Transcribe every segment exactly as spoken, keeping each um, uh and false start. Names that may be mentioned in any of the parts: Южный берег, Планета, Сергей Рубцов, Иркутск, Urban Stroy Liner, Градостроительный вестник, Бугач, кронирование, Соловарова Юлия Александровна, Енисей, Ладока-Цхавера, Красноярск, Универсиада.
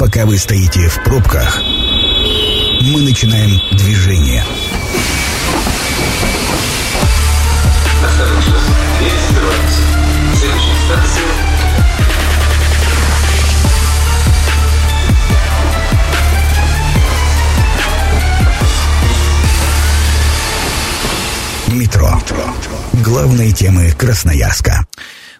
Пока вы стоите в пробках, мы начинаем движение. Метро. Главные темы Красноярска.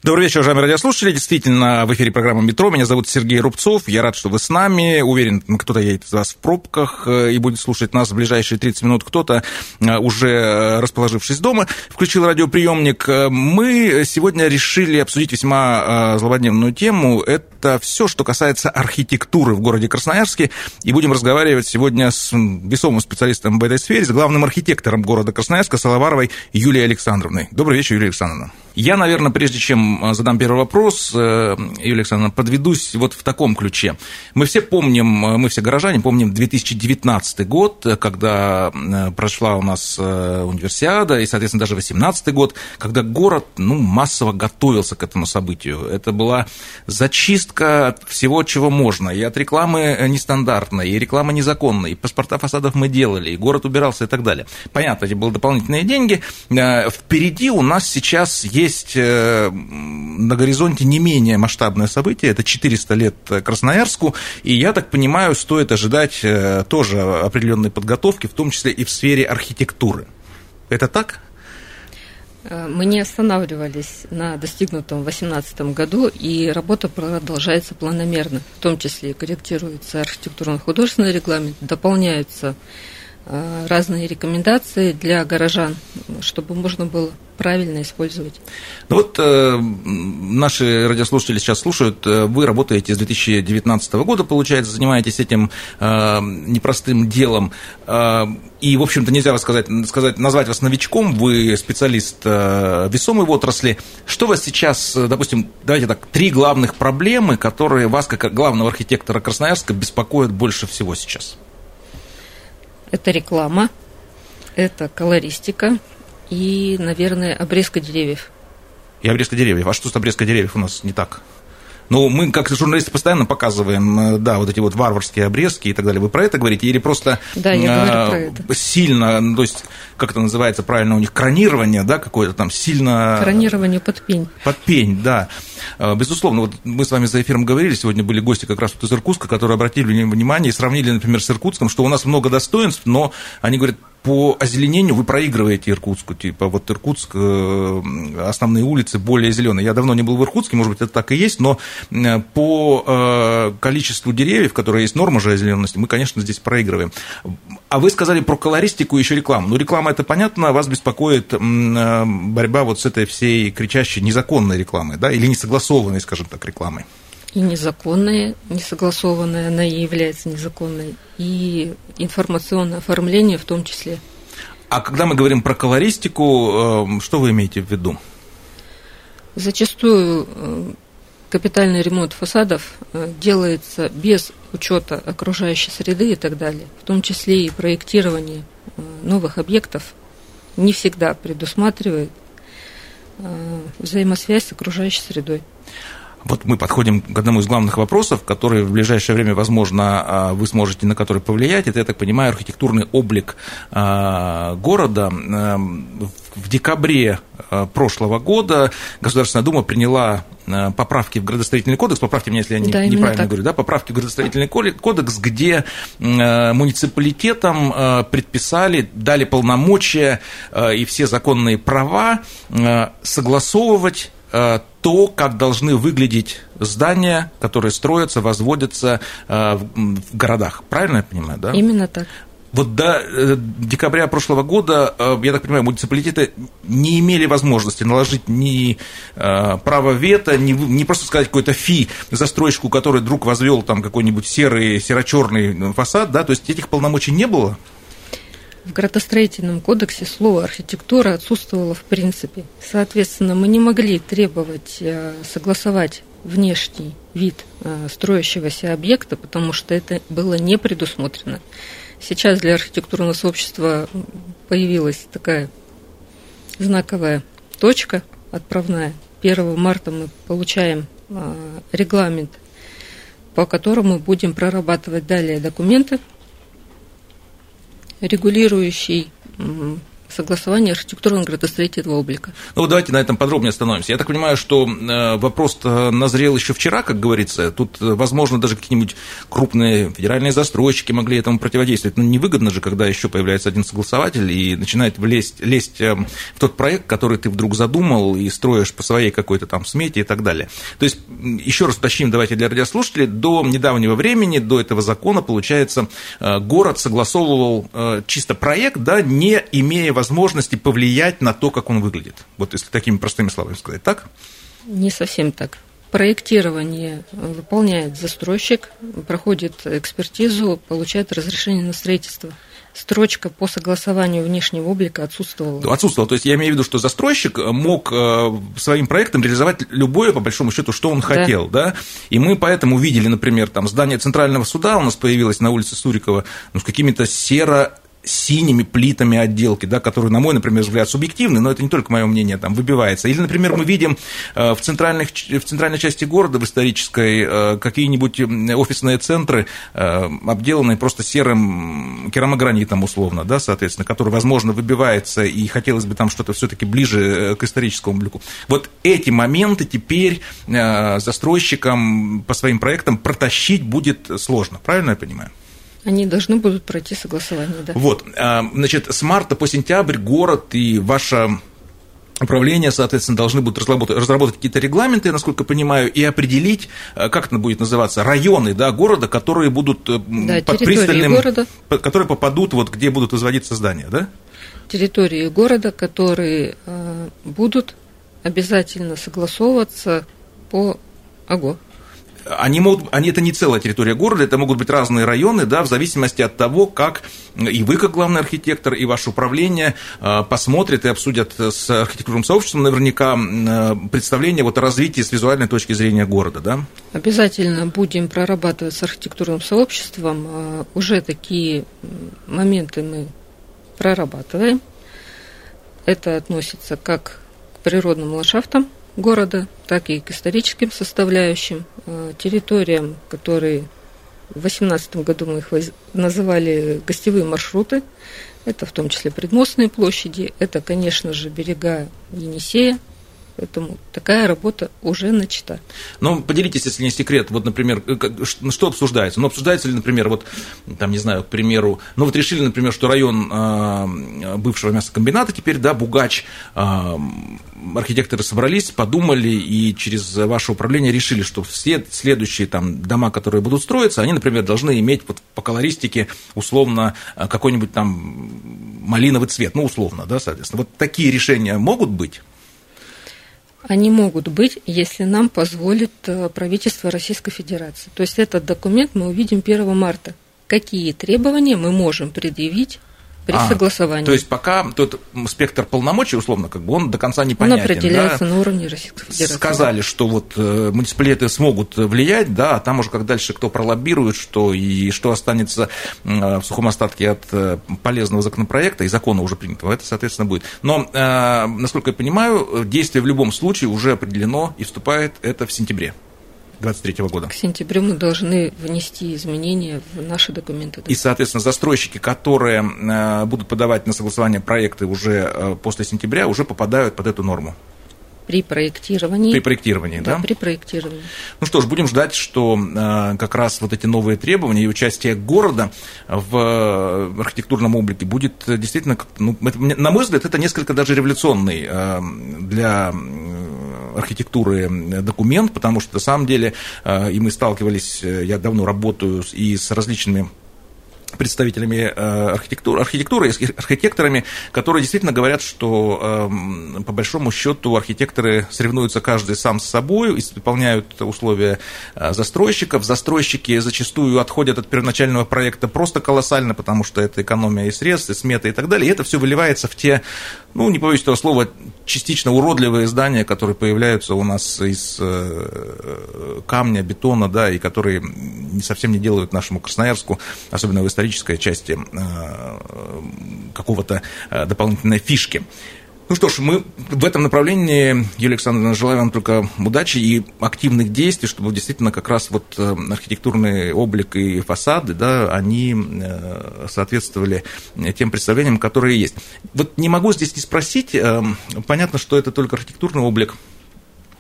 Добрый вечер, уважаемые радиослушатели. Действительно, в эфире программа «Метро». Меня зовут Сергей Рубцов. Я рад, что вы с нами. Уверен, кто-то едет из вас в пробках и будет слушать нас в ближайшие тридцать минут. Кто-то, уже расположившись дома, включил радиоприемник. Мы сегодня решили обсудить весьма злободневную тему. Это все, что касается архитектуры в городе Красноярске. И будем разговаривать сегодня с весомым специалистом в этой сфере, с главным архитектором города Красноярска Соловаровой Юлией Александровной. Добрый вечер, Юлия Александровна. Я, наверное, прежде чем задам первый вопрос, Юлия Александровна, подведусь вот в таком ключе. Мы все помним, мы все горожане помним две тысячи девятнадцатый год, когда прошла у нас Универсиада, и, соответственно, даже две тысячи восемнадцатый год, когда город, ну, массово готовился к этому событию. Это была зачистка от всего, чего можно, и от рекламы нестандартной, и рекламы незаконной, и паспорта фасадов мы делали, и город убирался и так далее. Понятно, это были дополнительные деньги. Впереди у нас сейчас есть... Есть на горизонте не менее масштабное событие, это четыреста лет Красноярску, и, я так понимаю, стоит ожидать тоже определенной подготовки, в том числе и в сфере архитектуры. Это так? Мы не останавливались на достигнутом в две тысячи восемнадцатом году, и работа продолжается планомерно, в том числе и корректируется архитектурно-художественный регламент, дополняются разные рекомендации для горожан, чтобы можно было правильно использовать. Ну вот э, наши радиослушатели сейчас слушают. Вы работаете с две тысячи девятнадцатого года, получается, занимаетесь этим э, непростым делом. Э, и, в общем-то, нельзя вас сказать, сказать, назвать вас новичком. Вы специалист э, весомой в отрасли. Что у вас сейчас, допустим, давайте так, три главных проблемы, которые вас, как главного архитектора Красноярска, беспокоят больше всего сейчас? Это реклама, это колористика. И, наверное, обрезка деревьев. И обрезка деревьев. А что с обрезкой деревьев у нас не так? Ну, мы, как журналисты, постоянно показываем, да, вот эти вот варварские обрезки и так далее. Вы про это говорите? Или просто да, я говорю про это. Сильно, ну, то есть, как это называется правильно у них, кронирование, да, какое-то там сильно... Кронирование под пень. Под пень, да. Безусловно, вот мы с вами за эфиром говорили, сегодня были гости как раз вот из Иркутска, которые обратили внимание и сравнили, например, с Иркутском, что у нас много достоинств, но они говорят... По озеленению вы проигрываете Иркутску, типа вот Иркутск, основные улицы более зеленые. Я давно не был в Иркутске, может быть, это так и есть, но по количеству деревьев, которые есть, норма же озелененности, мы, конечно, здесь проигрываем. А вы сказали про колористику и еще рекламу. Ну, реклама, это понятно, вас беспокоит борьба вот с этой всей кричащей незаконной рекламой, да, или несогласованной, скажем так, рекламой. И незаконная, несогласованная, она и является незаконной, и информационное оформление в том числе. А когда мы говорим про колористику, что вы имеете в виду? Зачастую капитальный ремонт фасадов делается без учета окружающей среды и так далее, в том числе и проектирование новых объектов не всегда предусматривает взаимосвязь с окружающей средой. Вот мы подходим к одному из главных вопросов, который в ближайшее время, возможно, вы сможете на который повлиять. Это, я так понимаю, архитектурный облик города. В декабре прошлого года Государственная Дума приняла поправки в Градостроительный кодекс, поправьте меня, если я да, неправильно так. говорю, да, поправки в Градостроительный кодекс, где муниципалитетам предписали, дали полномочия и все законные права согласовывать то, как должны выглядеть здания, которые строятся, возводятся в городах. Правильно я понимаю, да? Именно так. Вот до декабря прошлого года, я так понимаю, муниципалитеты не имели возможности наложить ни право вето, ни, ни просто сказать какой-то фи застройщику, который вдруг возвел там какой-нибудь серый, серо-черный фасад, да, то есть этих полномочий не было? В градостроительном кодексе слово «архитектура» отсутствовало в принципе. Соответственно, мы не могли требовать согласовать внешний вид строящегося объекта, потому что это было не предусмотрено. Сейчас для архитектурного сообщества появилась такая знаковая точка отправная. первого марта мы получаем регламент по которому будем прорабатывать далее документы, регулирующий согласование архитектурно-градостроительного облика. Ну, давайте на этом подробнее остановимся. Я так понимаю, что вопрос назрел еще вчера, как говорится. Тут, возможно, даже какие-нибудь крупные федеральные застройщики могли этому противодействовать. Но невыгодно же, когда еще появляется один согласователь и начинает влезть, лезть в тот проект, который ты вдруг задумал и строишь по своей какой-то там смете и так далее. То есть, еще раз уточним, давайте для радиослушателей, до недавнего времени, до этого закона, получается, город согласовывал чисто проект, да, не имея возможности повлиять на то, как он выглядит. Вот если такими простыми словами сказать, так? Не совсем так. Проектирование выполняет застройщик, проходит экспертизу, получает разрешение на строительство. Строчка по согласованию внешнего облика отсутствовала. Отсутствовала. То есть я имею в виду, что застройщик мог своим проектом реализовать любое, по большому счету, что он хотел. Да. Да? И мы поэтому видели, например, там здание Центрального суда у нас появилось на улице Сурикова, ну, с какими-то серо- синими плитами отделки, да, которые, на мой, например, взгляд, субъективны, но это не только мое мнение, там, выбивается. Или, например, мы видим в, в центральной части города, в исторической, какие-нибудь офисные центры, обделанные просто серым керамогранитом, условно, да, соответственно, который, возможно, выбивается, и хотелось бы там что-то все-таки ближе к историческому блюку. Вот эти моменты теперь застройщикам по своим проектам протащить будет сложно, правильно я понимаю? Они должны будут пройти согласование, да. Вот, значит, с марта по сентябрь город и ваше управление, соответственно, должны будут разработать, разработать какие-то регламенты, насколько понимаю, и определить, как это будет называться, районы, да, города, которые будут, да, под пристальным, города, которые попадут, вот где будут возводиться здания, да? Территории города, которые будут обязательно согласовываться по АГО. Они могут, они, это не целая территория города, это могут быть разные районы, да, в зависимости от того, как и вы, как главный архитектор, и ваше управление посмотрят и обсудят с архитектурным сообществом наверняка представление вот о развитии с визуальной точки зрения города, да? Обязательно будем прорабатывать с архитектурным сообществом, уже такие моменты мы прорабатываем. Это относится как к природным ландшафтам города, так и к историческим составляющим, территориям, которые в две тысячи восемнадцатом году мы их называли гостевые маршруты. Это в том числе предмостные площади, это, конечно же, берега Енисея. Поэтому такая работа уже начата. Ну, поделитесь, если не секрет, вот, например, что обсуждается? Ну, обсуждается ли, например, вот, там, не знаю, к примеру, ну, вот решили, например, что район э, бывшего мясокомбината теперь, да, Бугач, э, архитекторы собрались, подумали и через ваше управление решили, что все следующие там дома, которые будут строиться, они, например, должны иметь вот, по колористике, условно, какой-нибудь там малиновый цвет, ну, условно, да, соответственно. Вот такие решения могут быть? Они могут быть, если нам позволит правительство Российской Федерации. То есть этот документ мы увидим первого марта. Какие требования мы можем предъявить при а, согласовании? То есть пока тот спектр полномочий, условно, как бы он до конца не понятен. Он определяется, да? На уровне Российской Федерации. Сказали, что вот муниципалитеты смогут влиять, да, а там уже как дальше кто пролоббирует, что и что останется в сухом остатке от полезного законопроекта и закона уже принятого, это, соответственно, будет. Но, насколько я понимаю, действие в любом случае уже определено и вступает это в сентябре двадцать третьего года. К сентябрю мы должны внести изменения в наши документы. Да? И, соответственно, застройщики, которые будут подавать на согласование проекты уже после сентября, уже попадают под эту норму. При проектировании. При проектировании, да, да? При проектировании. Ну что ж, будем ждать, что как раз вот эти новые требования и участие города в архитектурном облике будет действительно, ну, это, на мой взгляд, это несколько даже революционный для архитектуры документ, потому что, на самом деле, и мы сталкивались, я давно работаю и с различными представителями архитектуры, архитектуры, архитекторами, которые действительно говорят, что по большому счету архитекторы соревнуются каждый сам с собой, исполняют условия застройщиков. Застройщики зачастую отходят от первоначального проекта просто колоссально, потому что это экономия и средств, и сметы и так далее. И это все выливается в те, ну, не побоюсь этого слова, частично уродливые здания, которые появляются у нас из камня, бетона, да, и которые совсем не делают нашему Красноярску, особенно в исторической части, какого-то дополнительной фишки. Ну что ж, мы в этом направлении, Юлия Александровна, желаю вам только удачи и активных действий, чтобы действительно как раз вот архитектурный облик и фасады, да, они соответствовали тем представлениям, которые есть. Вот не могу здесь не спросить, понятно, что это только архитектурный облик.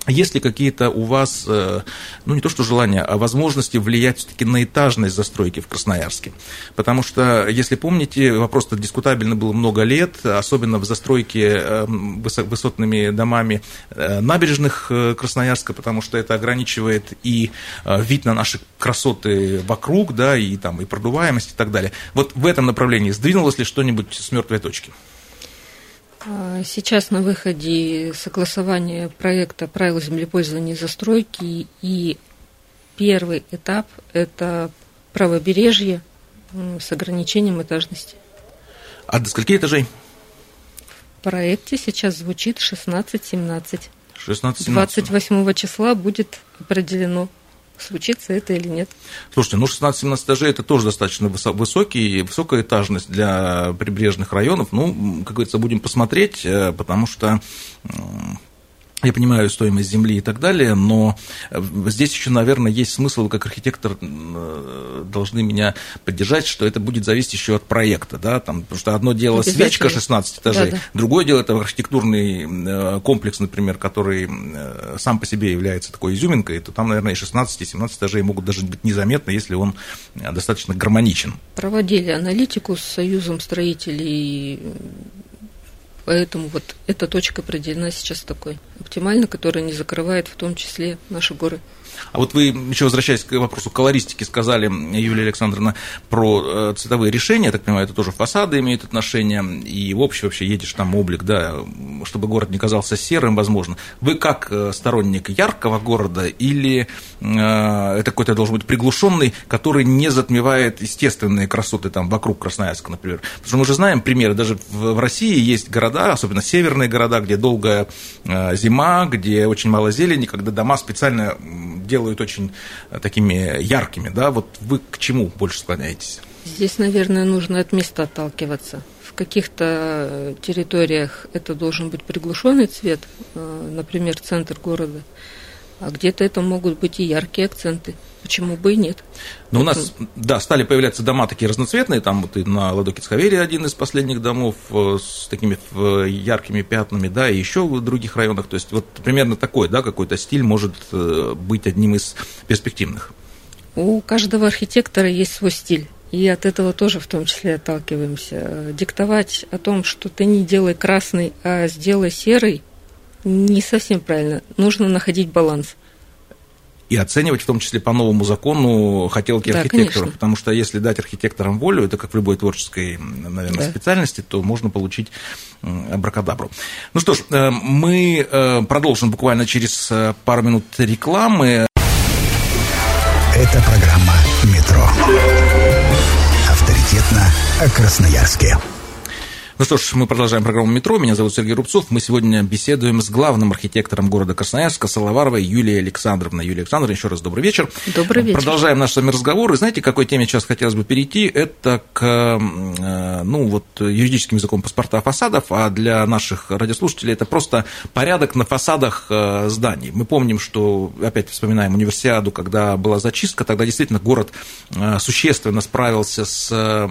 Есть ли какие-то у вас, ну не то что желания, а возможности влиять все-таки на этажность застройки в Красноярске? Потому что, если помните, вопрос-то дискутабельный был много лет, особенно в застройке высотными домами набережных Красноярска, потому что это ограничивает и вид на наши красоты вокруг, да, и, там, и продуваемость и так далее. Вот в этом направлении сдвинулось ли что-нибудь с мертвой точки? Сейчас на выходе согласование проекта правил землепользования и застройки, и первый этап – это правобережье с ограничением этажности. А до скольки этажей? В проекте сейчас звучит шестнадцать-семнадцать. шестнадцать семнадцать. двадцать восьмого числа будет определено, случится это или нет. Слушайте, ну шестнадцать-семнадцать этажей – это тоже достаточно высокий, высокая этажность для прибрежных районов. Ну, как говорится, будем посмотреть, потому что я понимаю стоимость земли и так далее, но здесь еще, наверное, есть смысл, как архитектор должны меня поддержать, что это будет зависеть еще от проекта, да, там, потому что одно дело свечка шестнадцать этажей, да, да. Другое дело это архитектурный комплекс, например, который сам по себе является такой изюминкой, то там, наверное, и шестнадцать, и семнадцать этажей могут даже быть незаметны, если он достаточно гармоничен. Проводили аналитику с Союзом строителей. Поэтому вот эта точка определена сейчас такой оптимально, которая не закрывает в том числе наши горы. А вот вы, еще возвращаясь к вопросу колористики, сказали, Юлия Александровна, про цветовые решения, я так понимаю, это тоже фасады имеют отношение, и в общем вообще едешь там облик, да, чтобы город не казался серым, возможно. Вы как сторонник яркого города или э, это какой-то должен быть приглушенный, который не затмевает естественные красоты там вокруг Красноярска, например? Потому что мы уже знаем примеры, даже в России есть города, особенно северные города, где долгая зима, где очень мало зелени, когда дома специально делают очень такими яркими, да, вот вы к чему больше склоняетесь? Здесь, наверное, нужно от места отталкиваться. В каких-то территориях это должен быть приглушенный цвет, например, центр города, а где-то это могут быть и яркие акценты. Почему бы и нет? Но поэтому... у нас, да, стали появляться дома такие разноцветные, там вот и на Ладоке-Цхавере один из последних домов с такими яркими пятнами, да, и еще в других районах, то есть вот примерно такой, да, какой-то стиль может быть одним из перспективных. У каждого архитектора есть свой стиль, и от этого тоже в том числе отталкиваемся. Диктовать о том, что ты не делай красный, а сделай серый, не совсем правильно. Нужно находить баланс. И оценивать в том числе по новому закону хотелки, да, архитекторов. Конечно. Потому что если дать архитекторам волю, это как в любой творческой, наверное, да, специальности, то можно получить абракадабру. Ну что ж, мы продолжим буквально через пару минут рекламы. Это программа «Метро». Авторитетно о Красноярске. Ну что ж, мы продолжаем программу «Метро». Меня зовут Сергей Рубцов. Мы сегодня беседуем с главным архитектором города Красноярска Соловаровой Юлией Александровной. Юлия Александровна, еще раз добрый вечер. Добрый вечер. Продолжаем наш с вами разговор. И знаете, к какой теме сейчас хотелось бы перейти? Это к, ну вот, юридическим языком паспорта фасадов, а для наших радиослушателей это просто порядок на фасадах зданий. Мы помним, что, опять вспоминаем Универсиаду, когда была зачистка, тогда действительно город существенно справился с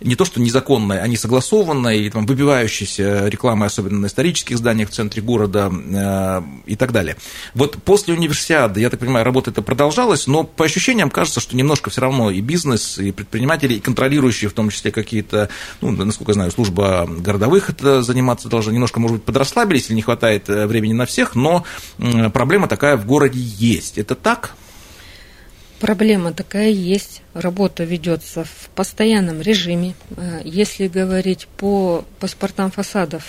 не то что незаконной, а несогласованной, и там выбивающейся рекламой, особенно на исторических зданиях в центре города, э, и так далее. Вот после Универсиады, я так понимаю, работа эта продолжалась, но по ощущениям кажется, что немножко все равно и бизнес, и предприниматели, и контролирующие, в том числе какие-то, ну, насколько я знаю, служба городовых это заниматься должна, немножко, может быть, подрасслабились, или не хватает времени на всех, но проблема такая в городе есть. Это так? Проблема такая есть, работа ведется в постоянном режиме. Если говорить по паспортам фасадов,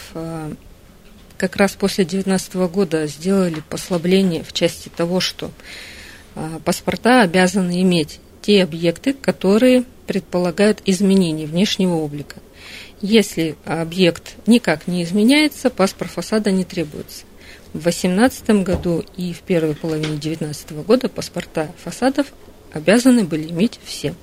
как раз после две тысячи девятнадцатого года сделали послабление в части того, что паспорта обязаны иметь те объекты, которые предполагают изменение внешнего облика. Если объект никак не изменяется, паспорт фасада не требуется. В две тысячи восемнадцатом году и в первой половине две тысячи девятнадцатого года паспорта фасадов обязаны были иметь все.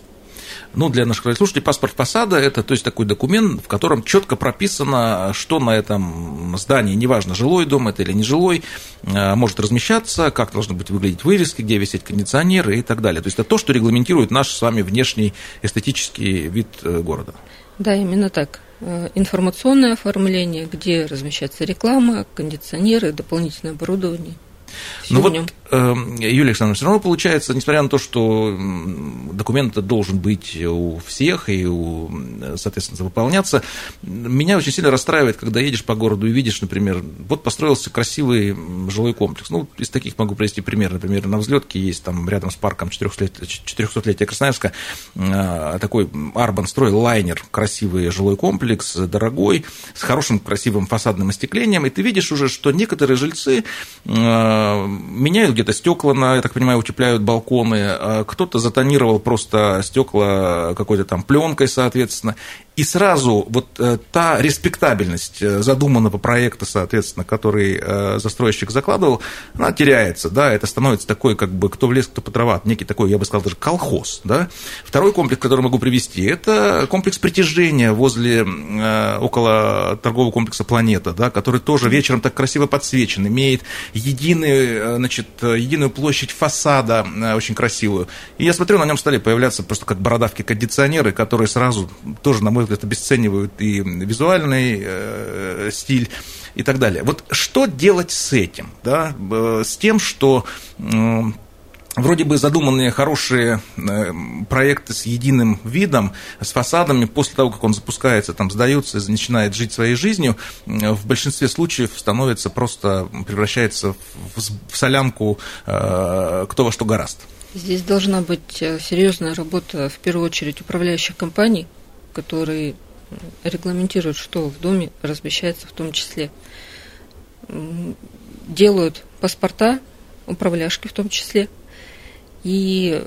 Ну, для наших радиослушателей паспорт фасада – это, то есть, такой документ, в котором четко прописано, что на этом здании, неважно, жилой дом это или нежилой, может размещаться, как должны быть выглядеть вывески, где висеть кондиционеры и так далее. То есть, это то, что регламентирует наш с вами внешний эстетический вид города. Да, именно так. Информационное оформление, где размещается реклама, кондиционеры, дополнительное оборудование. Ну вот, Юлия Александровна, все равно получается, несмотря на то, что документ должен быть у всех и, у, соответственно, выполняться, меня очень сильно расстраивает, когда едешь по городу и видишь, например, вот построился красивый жилой комплекс. Ну, из таких могу привести пример. Например, на Взлетке есть там рядом с парком четырехсотлетия Красноярска такой Urban Stroy Liner, красивый жилой комплекс, дорогой, с хорошим красивым фасадным остеклением, и ты видишь уже, что некоторые жильцы меняют где-то стекла, на, я так понимаю, утепляют балконы, кто-то затонировал просто стекла какой-то там пленкой, соответственно, и сразу вот та респектабельность задуманного проекта, соответственно, который застройщик закладывал, она теряется, да, это становится такой, как бы, кто в лес, кто по дрова, некий такой, я бы сказал, даже колхоз, да. Второй комплекс, который могу привести, это комплекс притяжения возле, около торгового комплекса «Планета», да, который тоже вечером так красиво подсвечен, имеет единый Значит, единую площадь фасада очень красивую. И я смотрю, на нем стали появляться просто как бородавки кондиционеры, которые сразу тоже, на мой взгляд, обесценивают и визуальный э, стиль и так далее. Вот что делать с этим? Да? С тем, что э, вроде бы задуманные хорошие э, проекты с единым видом, с фасадами, после того, как он запускается, там, сдается, начинает жить своей жизнью, э, в большинстве случаев становится просто, превращается в, в солянку э, кто во что горазд. Здесь должна быть серьезная работа, в первую очередь, управляющих компаний, которые регламентируют, что в доме размещается в том числе. Делают паспорта, управляшки в том числе, и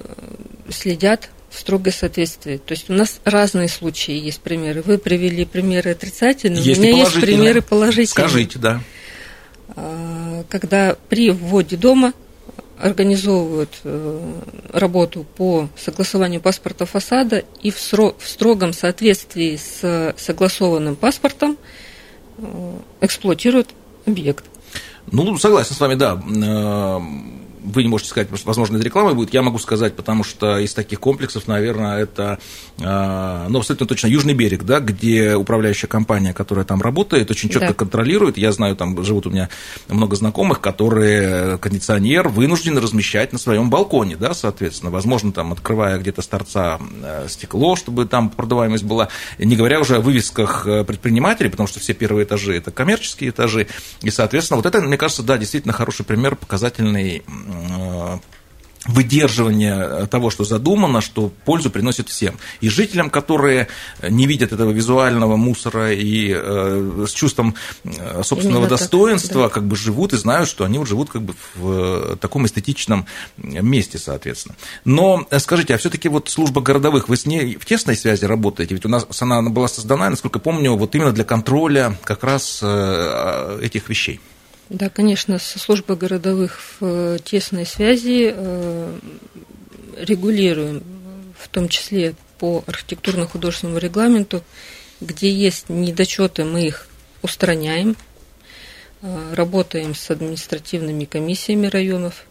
следят в строгое соответствии. То есть у нас разные случаи есть примеры. Вы привели примеры отрицательные, есть у меня есть примеры положительные. Скажите, да. Когда при вводе дома организовывают работу по согласованию паспорта фасада, и в строгом соответствии с согласованным паспортом эксплуатируют объект. Ну, согласен с вами, да. Вы не можете сказать, потому что, возможно, это реклама будет. Я могу сказать, потому что из таких комплексов, наверное, это, ну, абсолютно точно, Южный берег, да, где управляющая компания, которая там работает, очень четко да. контролирует. Я знаю, там живут у меня много знакомых, которые кондиционер вынуждены размещать на своем балконе, да, соответственно. Возможно, там, открывая где-то с торца стекло, чтобы там продаваемость была. Не говоря уже о вывесках предпринимателей, потому что все первые этажи – это коммерческие этажи. И, соответственно, вот это, мне кажется, да, действительно хороший пример, показательный выдерживание того, что задумано, что пользу приносит всем. И жителям, которые не видят этого визуального мусора и э, с чувством собственного Именно достоинства, так, да. как бы живут и знают, что они вот живут как бы в таком эстетичном месте, соответственно. Но скажите, а все-таки вот служба городовых, вы с ней в тесной связи работаете? Ведь у нас она, она была создана, насколько помню, вот именно для контроля как раз этих вещей. Да, конечно, со службой городовых в тесной связи регулируем, в том числе по архитектурно-художественному регламенту, где есть недочеты, мы их устраняем, работаем с административными комиссиями районов,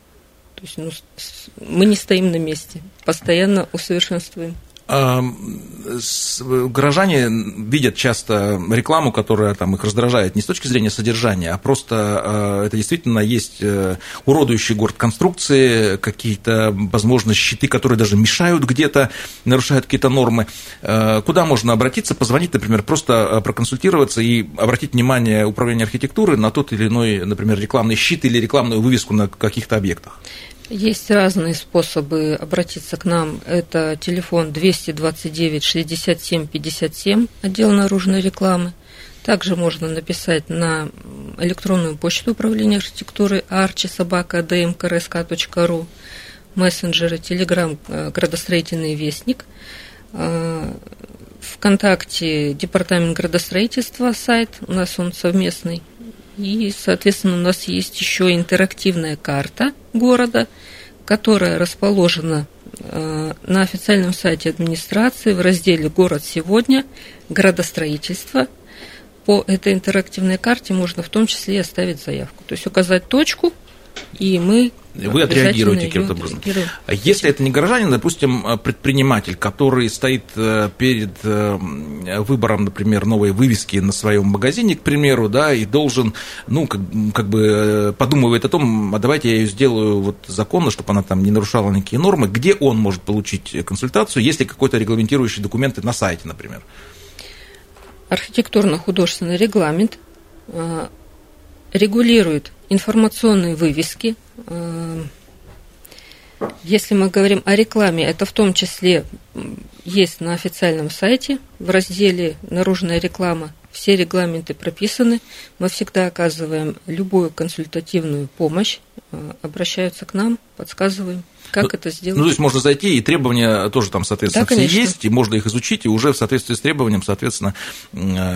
то есть, ну, мы не стоим на месте, постоянно усовершенствуем. Горожане видят часто рекламу, которая там их раздражает не с точки зрения содержания, а просто это действительно есть уродующий город конструкции, какие-то, возможно, щиты, которые даже мешают где-то, нарушают какие-то нормы. Куда можно обратиться, позвонить, например, просто проконсультироваться и обратить внимание управления архитектуры на тот или иной, например, рекламный щит или рекламную вывеску на каких-то объектах? Есть разные способы обратиться к нам. Это телефон двести двадцать девять шестьдесят семь пятьдесят семь, отдел наружной рекламы. Также можно написать на электронную почту управления архитектуры арчи собака дэ эм ка эр эс ка точка ру, мессенджеры, телеграм, градостроительный вестник, ВКонтакте департамент градостроительства, сайт, у нас он совместный. И, соответственно, у нас есть еще интерактивная карта города, которая расположена на официальном сайте администрации в разделе «Город сегодня», «Градостроительство». По этой интерактивной карте можно в том числе оставить заявку. То есть указать точку, и мы... Вы отреагируете каким-то образом. Если это не горожанин, допустим, предприниматель, который стоит перед выбором, например, новой вывески на своем магазине, к примеру, да, и должен, ну, как, как бы подумывает о том, а давайте я ее сделаю вот законно, чтобы она там не нарушала никакие нормы, где он может получить консультацию, если какой-то регламентирующий документ на сайте, например? Архитектурно-художественный регламент регулирует информационные вывески. Если мы говорим о рекламе, это в том числе есть на официальном сайте, в разделе «Наружная реклама». Все регламенты прописаны. Мы всегда оказываем любую консультативную помощь. Обращаются к нам, подсказываем, как ну, это сделать. Ну, то есть можно зайти, и требования тоже там, соответственно, да, все есть, и можно их изучить, и уже в соответствии с требованием, соответственно,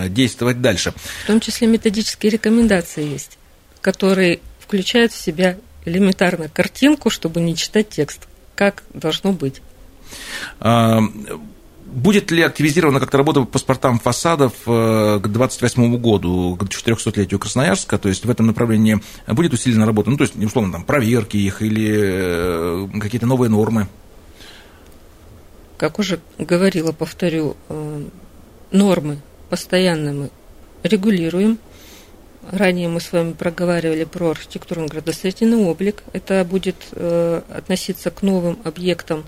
действовать дальше. В том числе методические рекомендации есть, которые включают в себя элементарно картинку, чтобы не читать текст, как должно быть. А... Будет ли активизирована как-то работа по паспортам фасадов к двадцать восьмому году, к четырехсотлетию Красноярска? То есть в этом направлении будет усилена работа? Ну, то есть, условно, там, проверки их или какие-то новые нормы? Как уже говорила, повторю, нормы постоянно мы регулируем. Ранее мы с вами проговаривали про архитектурно-градостроительный облик. Это будет относиться к новым объектам.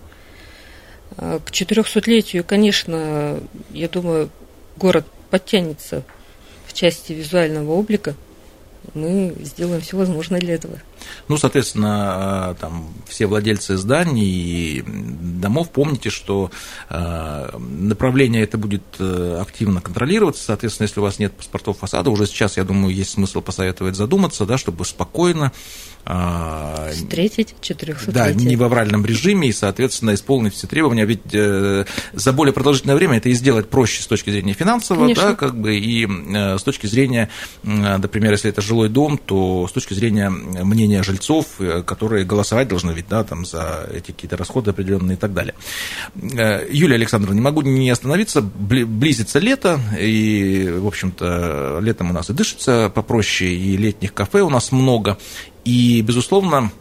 К четырехсотлетию, конечно, я думаю, город подтянется в части визуального облика. Мы сделаем все возможное для этого. Ну, соответственно, там все владельцы зданий и домов, помните, что направление это будет активно контролироваться. Соответственно, если у вас нет паспортов фасада, уже сейчас, я думаю, есть смысл посоветовать задуматься, да, чтобы спокойно встретить четырехсотлетие. Да, не в авральном режиме и, соответственно, исполнить все требования. Ведь за более продолжительное время это и сделать проще с точки зрения финансового, да, как бы, и с точки зрения, например, если это жилой дом, то с точки зрения мнения жильцов, которые голосовать должны ведь, да, там, за эти какие-то расходы определенные и так далее. Юлия Александровна, не могу не остановиться. Близится лето, и, в общем-то, летом у нас и дышится попроще, и летних кафе у нас много, и, безусловно,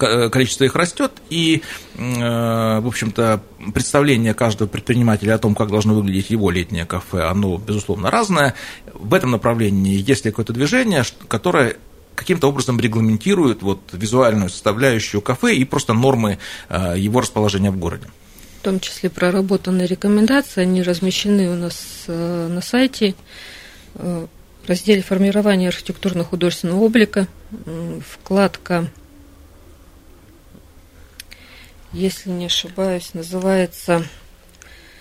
количество их растет, и, в общем-то, представление каждого предпринимателя о том, как должно выглядеть его летнее кафе, оно, безусловно, разное. В этом направлении есть ли какое-то движение, которое каким-то образом регламентирует вот визуальную составляющую кафе и просто нормы его расположения в городе? В том числе проработанные рекомендации, они размещены у нас на сайте в разделе «Формирование архитектурно-художественного облика», вкладка, если не ошибаюсь, называется...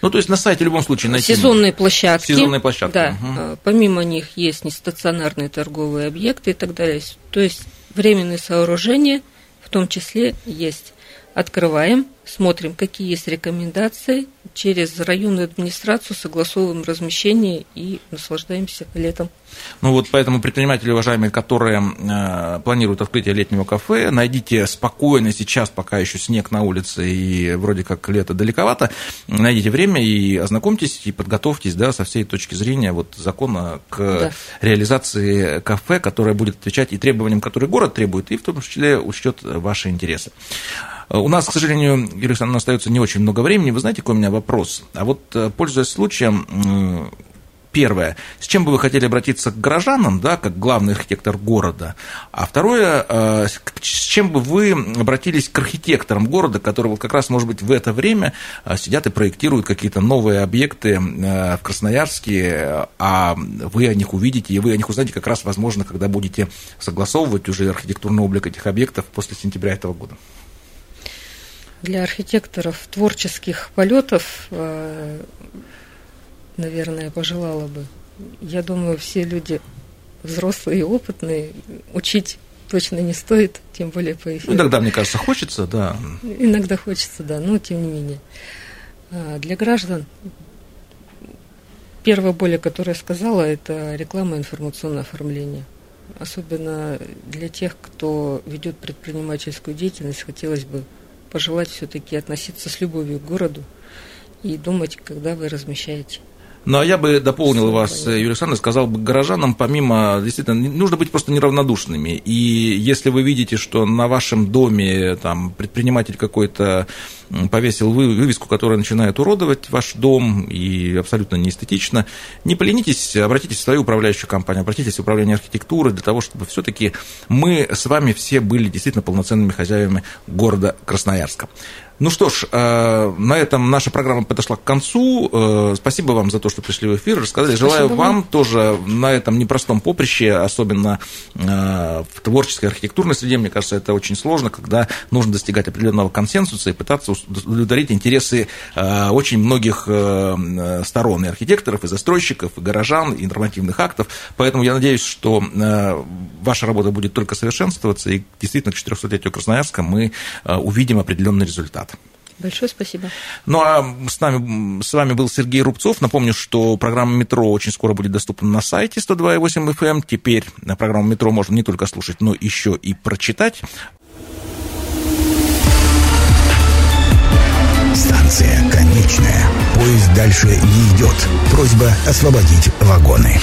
Ну, то есть на сайте в любом случае найти... Сезонные площадки. Сезонные площадки. Да. Угу. Помимо них есть нестационарные торговые объекты и так далее. То есть временные сооружения в том числе есть. Открываем, смотрим, какие есть рекомендации. Через районную администрацию согласовываем размещение и наслаждаемся летом. Ну вот поэтому предприниматели, уважаемые, которые э, планируют открытие летнего кафе, найдите спокойно сейчас, пока еще снег на улице и вроде как лето далековато, найдите время и ознакомьтесь, и подготовьтесь, да, со всей точки зрения вот, закона к да. реализации кафе, которое будет отвечать и требованиям, которые город требует, и в том числе учтет ваши интересы. У нас, к сожалению, Юрий Александрович, остается не очень много времени. Вы знаете, какой у меня вопрос? А вот, пользуясь случаем... Первое, с чем бы вы хотели обратиться к горожанам, да, как главный архитектор города? А второе, с чем бы вы обратились к архитекторам города, которые вот как раз, может быть, в это время сидят и проектируют какие-то новые объекты в Красноярске, а вы о них увидите, и вы о них узнаете как раз, возможно, когда будете согласовывать уже архитектурный облик этих объектов после сентября этого года? Для архитекторов творческих полетов... Наверное, пожелала бы. Я думаю, все люди взрослые и опытные, учить точно не стоит, тем более по эфиру. Иногда, мне кажется, хочется, да. Иногда хочется, да, но тем не менее. Для граждан первая боль, о которой я сказала, это реклама и информационное оформление. Особенно для тех, кто ведет предпринимательскую деятельность, хотелось бы пожелать все-таки относиться с любовью к городу и думать, когда вы размещаете. Ну, а я бы дополнил Что вас, Юлия Александровна, сказал бы горожанам, помимо, действительно, нужно быть просто неравнодушными. И если вы видите, что на вашем доме там предприниматель какой-то повесил вывеску, которая начинает уродовать ваш дом и абсолютно неэстетично, не поленитесь, обратитесь в свою управляющую компанию, обратитесь в управление архитектуры для того, чтобы все-таки мы с вами все были действительно полноценными хозяевами города Красноярска. Ну что ж, на этом наша программа подошла к концу. Спасибо вам за то, что пришли в эфир, рассказали. Спасибо. Желаю вам тоже на этом непростом поприще, особенно в творческой архитектурной среде, мне кажется, это очень сложно, когда нужно достигать определенного консенсуса и пытаться удовлетворить интересы очень многих сторон, и архитекторов, и застройщиков, и горожан, и нормативных актов. Поэтому я надеюсь, что ваша работа будет только совершенствоваться, и действительно к четырехсотлетию Красноярска мы увидим определенный результат. Большое спасибо. Ну, а с нами, с вами был Сергей Рубцов. Напомню, что программа «Метро» очень скоро будет доступна на сайте сто два и восемь эф эм. Теперь программу «Метро» можно не только слушать, но еще и прочитать. Станция конечная. Поезд дальше не идет. Просьба освободить вагоны.